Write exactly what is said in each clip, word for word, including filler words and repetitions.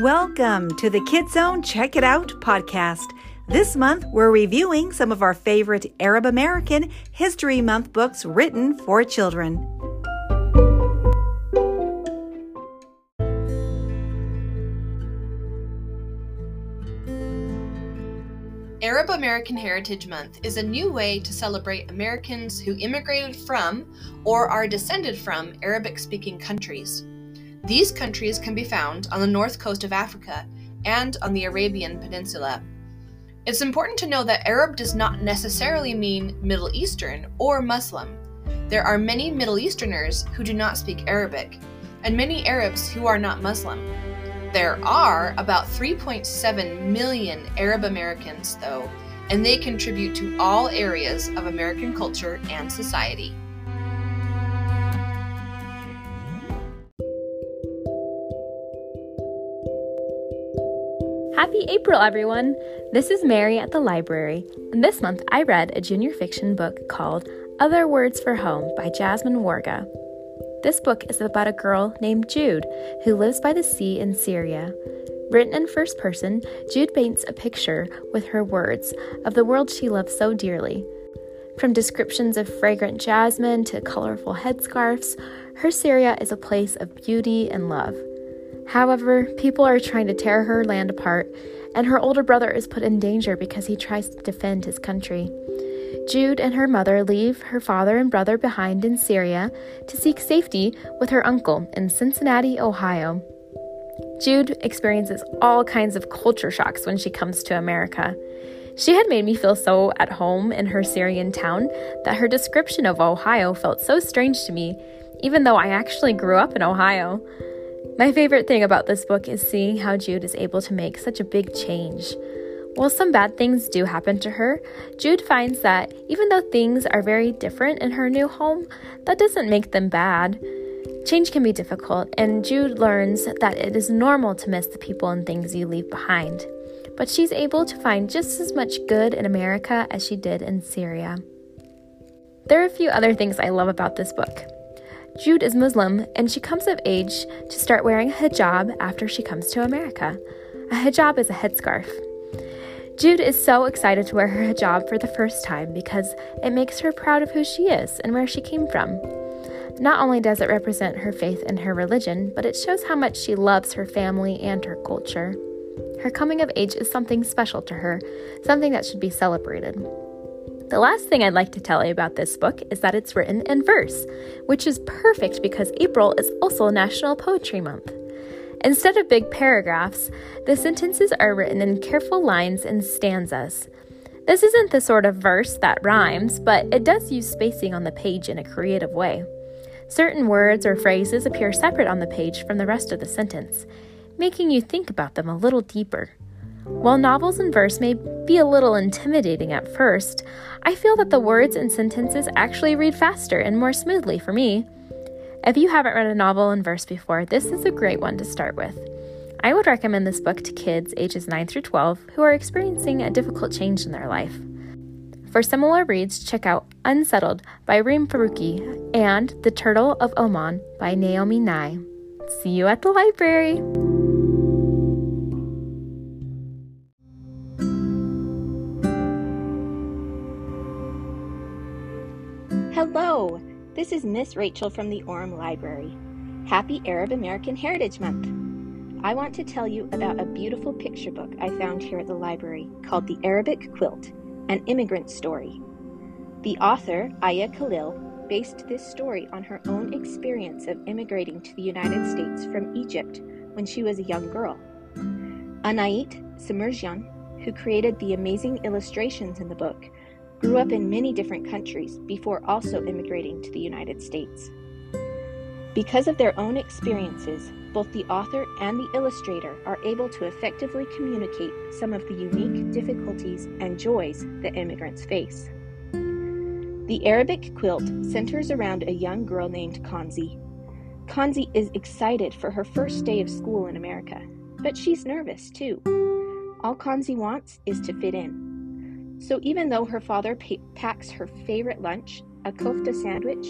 Welcome to the Kids Zone Check It Out podcast. This month, we're reviewing some of our favorite Arab American History Month books written for children. Arab American Heritage Month is a new way to celebrate Americans who immigrated from or are descended from Arabic-speaking countries. These countries can be found on the north coast of Africa and on the Arabian Peninsula. It's important to know that Arab does not necessarily mean Middle Eastern or Muslim. There are many Middle Easterners who do not speak Arabic, and many Arabs who are not Muslim. There are about three point seven million Arab Americans, though, and they contribute to all areas of American culture and society. Happy April, everyone! This is Mary at the library, and this month I read a junior fiction book called Other Words for Home by Jasmine Warga. This book is about a girl named Jude who lives by the sea in Syria. Written in first person, Jude paints a picture with her words of the world she loves so dearly. From descriptions of fragrant jasmine to colorful headscarves, her Syria is a place of beauty and love. However, people are trying to tear her land apart, and her older brother is put in danger because he tries to defend his country. Jude and her mother leave her father and brother behind in Syria to seek safety with her uncle in Cincinnati, Ohio. Jude experiences all kinds of culture shocks when she comes to America. She had made me feel so at home in her Syrian town that her description of Ohio felt so strange to me, even though I actually grew up in Ohio. My favorite thing about this book is seeing how Jude is able to make such a big change. While some bad things do happen to her, Jude finds that even though things are very different in her new home, that doesn't make them bad. Change can be difficult, and Jude learns that it is normal to miss the people and things you leave behind. But she's able to find just as much good in America as she did in Syria. There are a few other things I love about this book. Jude is Muslim, and she comes of age to start wearing a hijab after she comes to America. A hijab is a headscarf. Jude is so excited to wear her hijab for the first time because it makes her proud of who she is and where she came from. Not only does it represent her faith and her religion, but it shows how much she loves her family and her culture. Her coming of age is something special to her, something that should be celebrated. The last thing I'd like to tell you about this book is that it's written in verse, which is perfect because April is also National Poetry Month. Instead of big paragraphs, the sentences are written in careful lines and stanzas. This isn't the sort of verse that rhymes, but it does use spacing on the page in a creative way. Certain words or phrases appear separate on the page from the rest of the sentence, making you think about them a little deeper. While novels in verse may be a little intimidating at first, I feel that the words and sentences actually read faster and more smoothly for me. If you haven't read a novel in verse before, this is a great one to start with. I would recommend this book to kids ages nine through twelve who are experiencing a difficult change in their life. For similar reads, check out Unsettled by Reem Faruqi and The Turtle of Oman by Naomi Nye. See you at the library! Hello, this is Miss Rachel from the Orem Library. Happy Arab American Heritage Month! I want to tell you about a beautiful picture book I found here at the library called The Arabic Quilt, an Immigrant Story. The author, Aya Khalil, based this story on her own experience of immigrating to the United States from Egypt when she was a young girl. Anait Samerjian, who created the amazing illustrations in the book, grew up in many different countries before also immigrating to the United States. Because of their own experiences, both the author and the illustrator are able to effectively communicate some of the unique difficulties and joys that immigrants face. The Arabic Quilt centers around a young girl named Kanzi. Kanzi is excited for her first day of school in America, but she's nervous too. All Kanzi wants is to fit in. So even though her father pa- packs her favorite lunch, a kofta sandwich,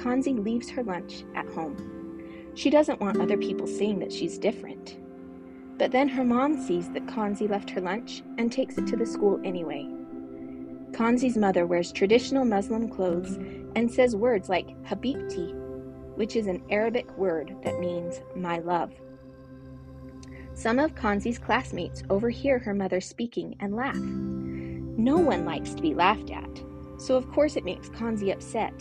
Kanzi leaves her lunch at home. She doesn't want other people seeing that she's different. But then her mom sees that Kanzi left her lunch and takes it to the school anyway. Kanzi's mother wears traditional Muslim clothes and says words like Habibti, which is an Arabic word that means my love. Some of Kanzi's classmates overhear her mother speaking and laugh. No one likes to be laughed at, so of course it makes Kanzi upset,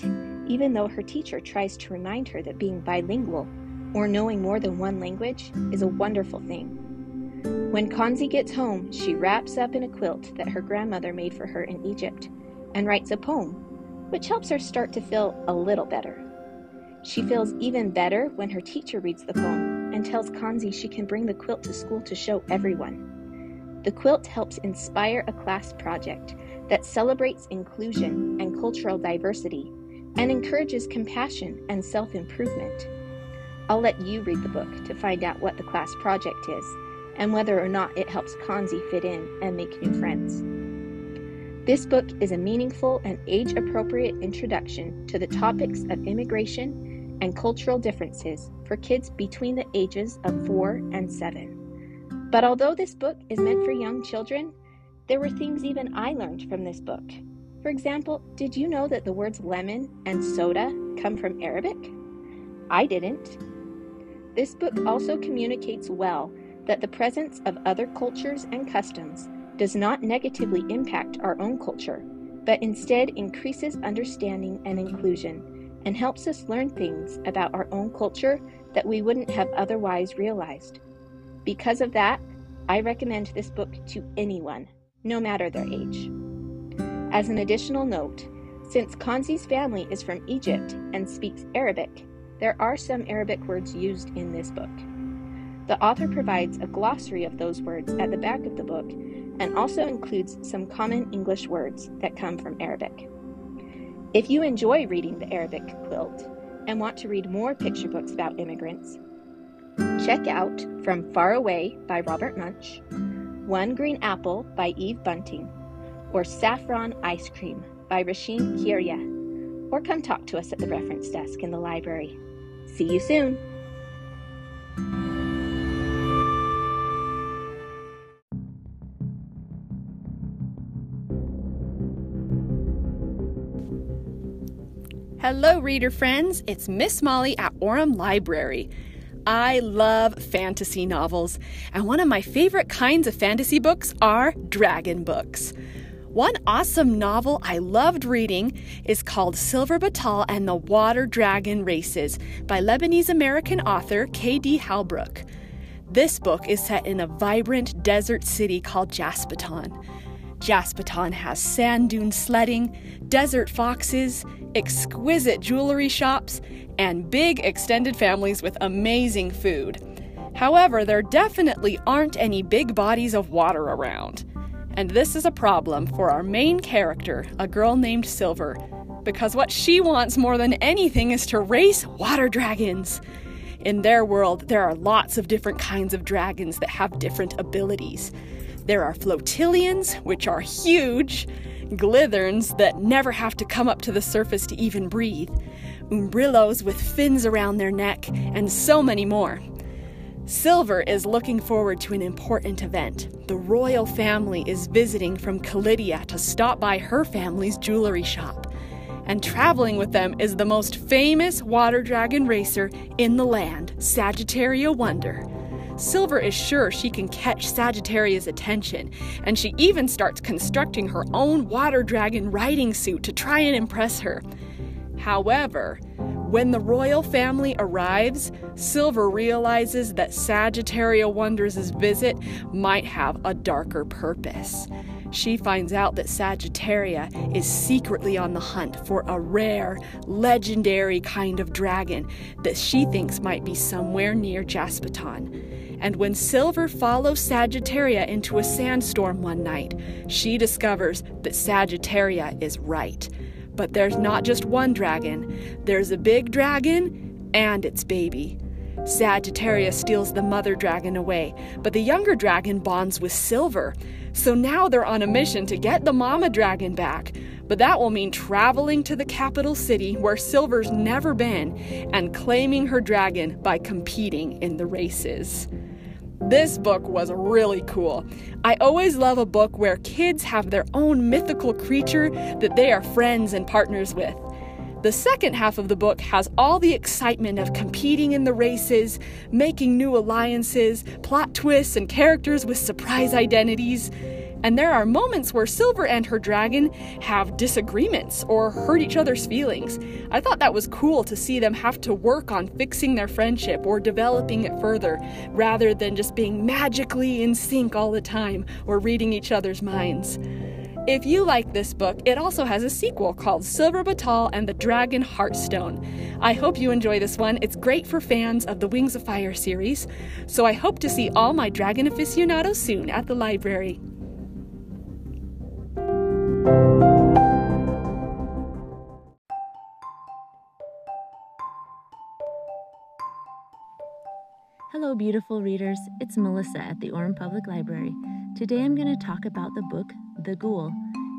even though her teacher tries to remind her that being bilingual, or knowing more than one language, is a wonderful thing. When Kanzi gets home, she wraps up in a quilt that her grandmother made for her in Egypt and writes a poem, which helps her start to feel a little better. She feels even better when her teacher reads the poem and tells Kanzi she can bring the quilt to school to show everyone. The quilt helps inspire a class project that celebrates inclusion and cultural diversity and encourages compassion and self-improvement. I'll let you read the book to find out what the class project is and whether or not it helps Kanzi fit in and make new friends. This book is a meaningful and age-appropriate introduction to the topics of immigration and cultural differences for kids between the ages of four and seven. But although this book is meant for young children, there were things even I learned from this book. For example, did you know that the words lemon and soda come from Arabic? I didn't. This book also communicates well that the presence of other cultures and customs does not negatively impact our own culture, but instead increases understanding and inclusion and helps us learn things about our own culture that we wouldn't have otherwise realized. Because of that, I recommend this book to anyone, no matter their age. As an additional note, since Kanzi's family is from Egypt and speaks Arabic, there are some Arabic words used in this book. The author provides a glossary of those words at the back of the book and also includes some common English words that come from Arabic. If you enjoy reading The Arabic Quilt and want to read more picture books about immigrants, check out From Far Away by Robert Munsch, One Green Apple by Eve Bunting, or Saffron Ice Cream by Rashin Kireya, or come talk to us at the reference desk in the library. See you soon! Hello, reader friends. It's Miss Molly at Orem Library. I love fantasy novels, and one of my favorite kinds of fantasy books are dragon books. One awesome novel I loved reading is called Silver Batal and the Water Dragon Races by Lebanese-American author K D Halbrook. This book is set in a vibrant desert city called Jasperton. Jasperton has sand dune sledding, desert foxes, exquisite jewelry shops, and big extended families with amazing food. However, there definitely aren't any big bodies of water around. And this is a problem for our main character, a girl named Silver, because what she wants more than anything is to race water dragons. In their world, there are lots of different kinds of dragons that have different abilities. There are flotillions, which are huge, glitherns that never have to come up to the surface to even breathe, umbrillos with fins around their neck, and so many more. Silver is looking forward to an important event. The royal family is visiting from Calidia to stop by her family's jewelry shop. And traveling with them is the most famous water dragon racer in the land, Sagittaria Wonder. Silver is sure she can catch Sagittaria's attention, and she even starts constructing her own water dragon riding suit to try and impress her. However, when the royal family arrives, Silver realizes that Sagittaria Wonder's visit might have a darker purpose. She finds out that Sagittaria is secretly on the hunt for a rare, legendary kind of dragon that she thinks might be somewhere near Jasperton. And when Silver follows Sagittaria into a sandstorm one night, she discovers that Sagittaria is right. But there's not just one dragon. There's a big dragon and its baby. Sagittaria steals the mother dragon away, but the younger dragon bonds with Silver. So now they're on a mission to get the mama dragon back. But that will mean traveling to the capital city where Silver's never been and claiming her dragon by competing in the races. This book was really cool. I always love a book where kids have their own mythical creature that they are friends and partners with. The second half of the book has all the excitement of competing in the races, making new alliances, plot twists, and characters with surprise identities. And there are moments where Silver and her dragon have disagreements or hurt each other's feelings. I thought that was cool to see them have to work on fixing their friendship or developing it further, rather than just being magically in sync all the time or reading each other's minds. If you like this book, it also has a sequel called Silver Batal and the Dragon Heartstone. I hope you enjoy this one. It's great for fans of the Wings of Fire series, so I hope to see all my dragon aficionados soon at the library. Hello, beautiful readers. It's Melissa at the Orem Public Library. Today I'm going to talk about the book The Ghoul.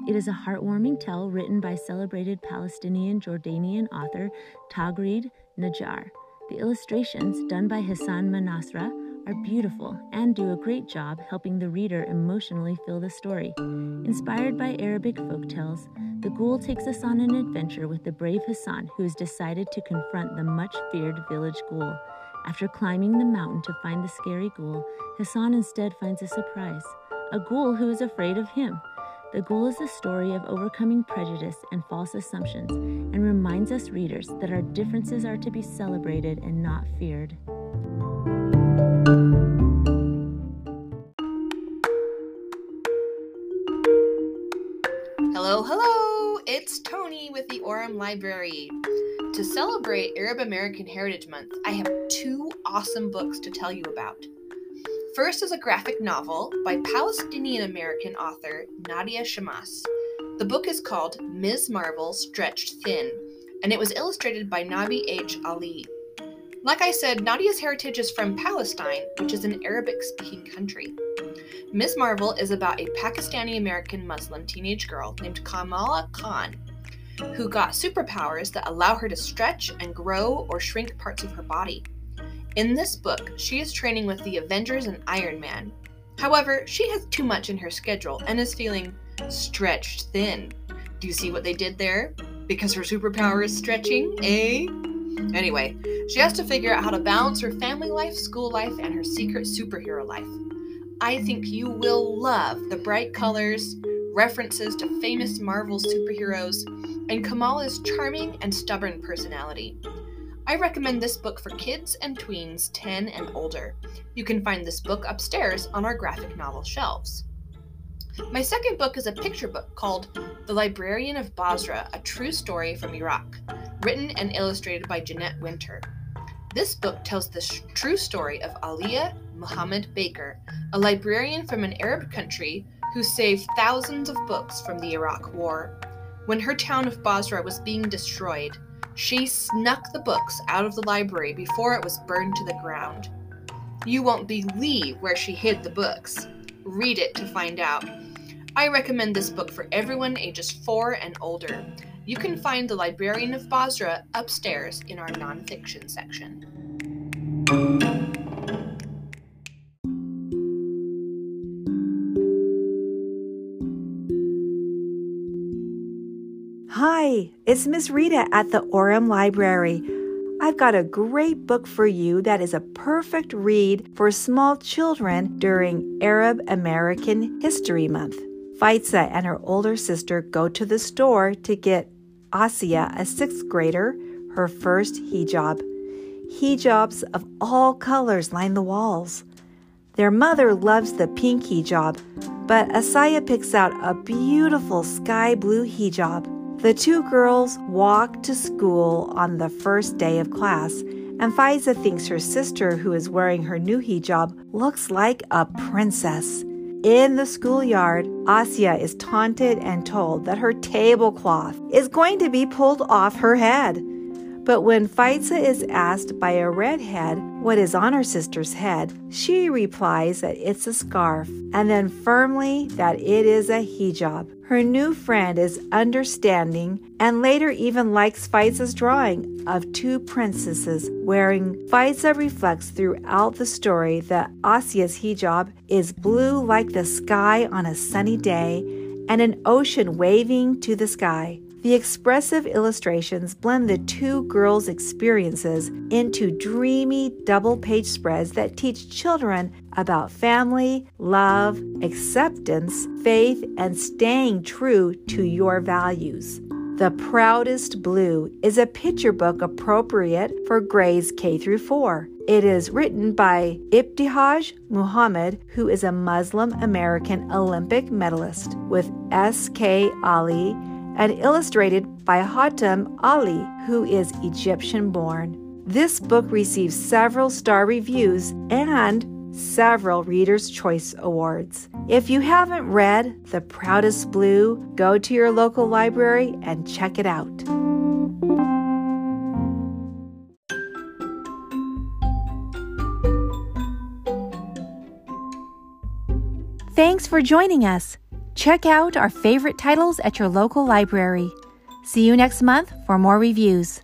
It is a heartwarming tale written by celebrated Palestinian-Jordanian author Tagreed Najjar. The illustrations, done by Hassan Manasra, are beautiful and do a great job helping the reader emotionally feel the story. Inspired by Arabic folktales, The Ghoul takes us on an adventure with the brave Hassan, who has decided to confront the much-feared village ghoul. After climbing the mountain to find the scary ghoul, Hassan instead finds a surprise, a ghoul who is afraid of him. The Ghoul is a story of overcoming prejudice and false assumptions, and reminds us readers that our differences are to be celebrated and not feared. Hello, hello! It's Tony with the Orem Library. To celebrate Arab American Heritage Month, I have two awesome books to tell you about. First is a graphic novel by Palestinian-American author Nadia Shamas. The book is called Miz Marvel Stretched Thin, and it was illustrated by Nabi H. Ali. Like I said, Nadia's heritage is from Palestine, which is an Arabic-speaking country. Miz Marvel is about a Pakistani-American Muslim teenage girl named Kamala Khan, who got superpowers that allow her to stretch and grow or shrink parts of her body. In this book, she is training with the Avengers and Iron Man. However, she has too much in her schedule and is feeling stretched thin. Do you see what they did there? Because her superpower is stretching, eh? Anyway, she has to figure out how to balance her family life, school life, and her secret superhero life. I think you will love the bright colors, references to famous Marvel superheroes, and Kamala's charming and stubborn personality. I recommend this book for kids and tweens ten and older. You can find this book upstairs on our graphic novel shelves. My second book is a picture book called The Librarian of Basra, a True Story from Iraq, written and illustrated by Jeanette Winter. This book tells the sh- true story of Aliyah Muhammad Baker, a librarian from an Arab country who saved thousands of books from the Iraq War. When her town of Basra was being destroyed, she snuck the books out of the library before it was burned to the ground. You won't believe where she hid the books. Read it to find out. I recommend this book for everyone ages four and older. You can find The Librarian of Basra upstairs in our nonfiction section. Hi, it's Miss Rita at the Orem Library. I've got a great book for you that is a perfect read for small children during Arab American History Month. Faitza and her older sister go to the store to get Asiya, a sixth grader, her first hijab. Hijabs of all colors line the walls. Their mother loves the pink hijab, but Asiya picks out a beautiful sky blue hijab. The two girls walk to school on the first day of class, and Faitza thinks her sister, who is wearing her new hijab, looks like a princess. In the schoolyard, Asiya is taunted and told that her tablecloth is going to be pulled off her head. But when Faitza is asked by a redhead what is on her sister's head, she replies that it's a scarf, and then firmly that it is a hijab. Her new friend is understanding and later even likes Faitza's drawing of two princesses wearing. Faitza reflects throughout the story that Asiya's hijab is blue like the sky on a sunny day and an ocean waving to the sky. The expressive illustrations blend the two girls' experiences into dreamy double-page spreads that teach children about family, love, acceptance, faith, and staying true to your values. The Proudest Blue is a picture book appropriate for grades K through four. It is written by Ibtihaj Muhammad, who is a Muslim American Olympic medalist, with S K Ali, and illustrated by Hatem Ali, who is Egyptian-born. This book received several star reviews and several Reader's Choice Awards. If you haven't read The Proudest Blue, go to your local library and check it out. Thanks for joining us. Check out our favorite titles at your local library. See you next month for more reviews.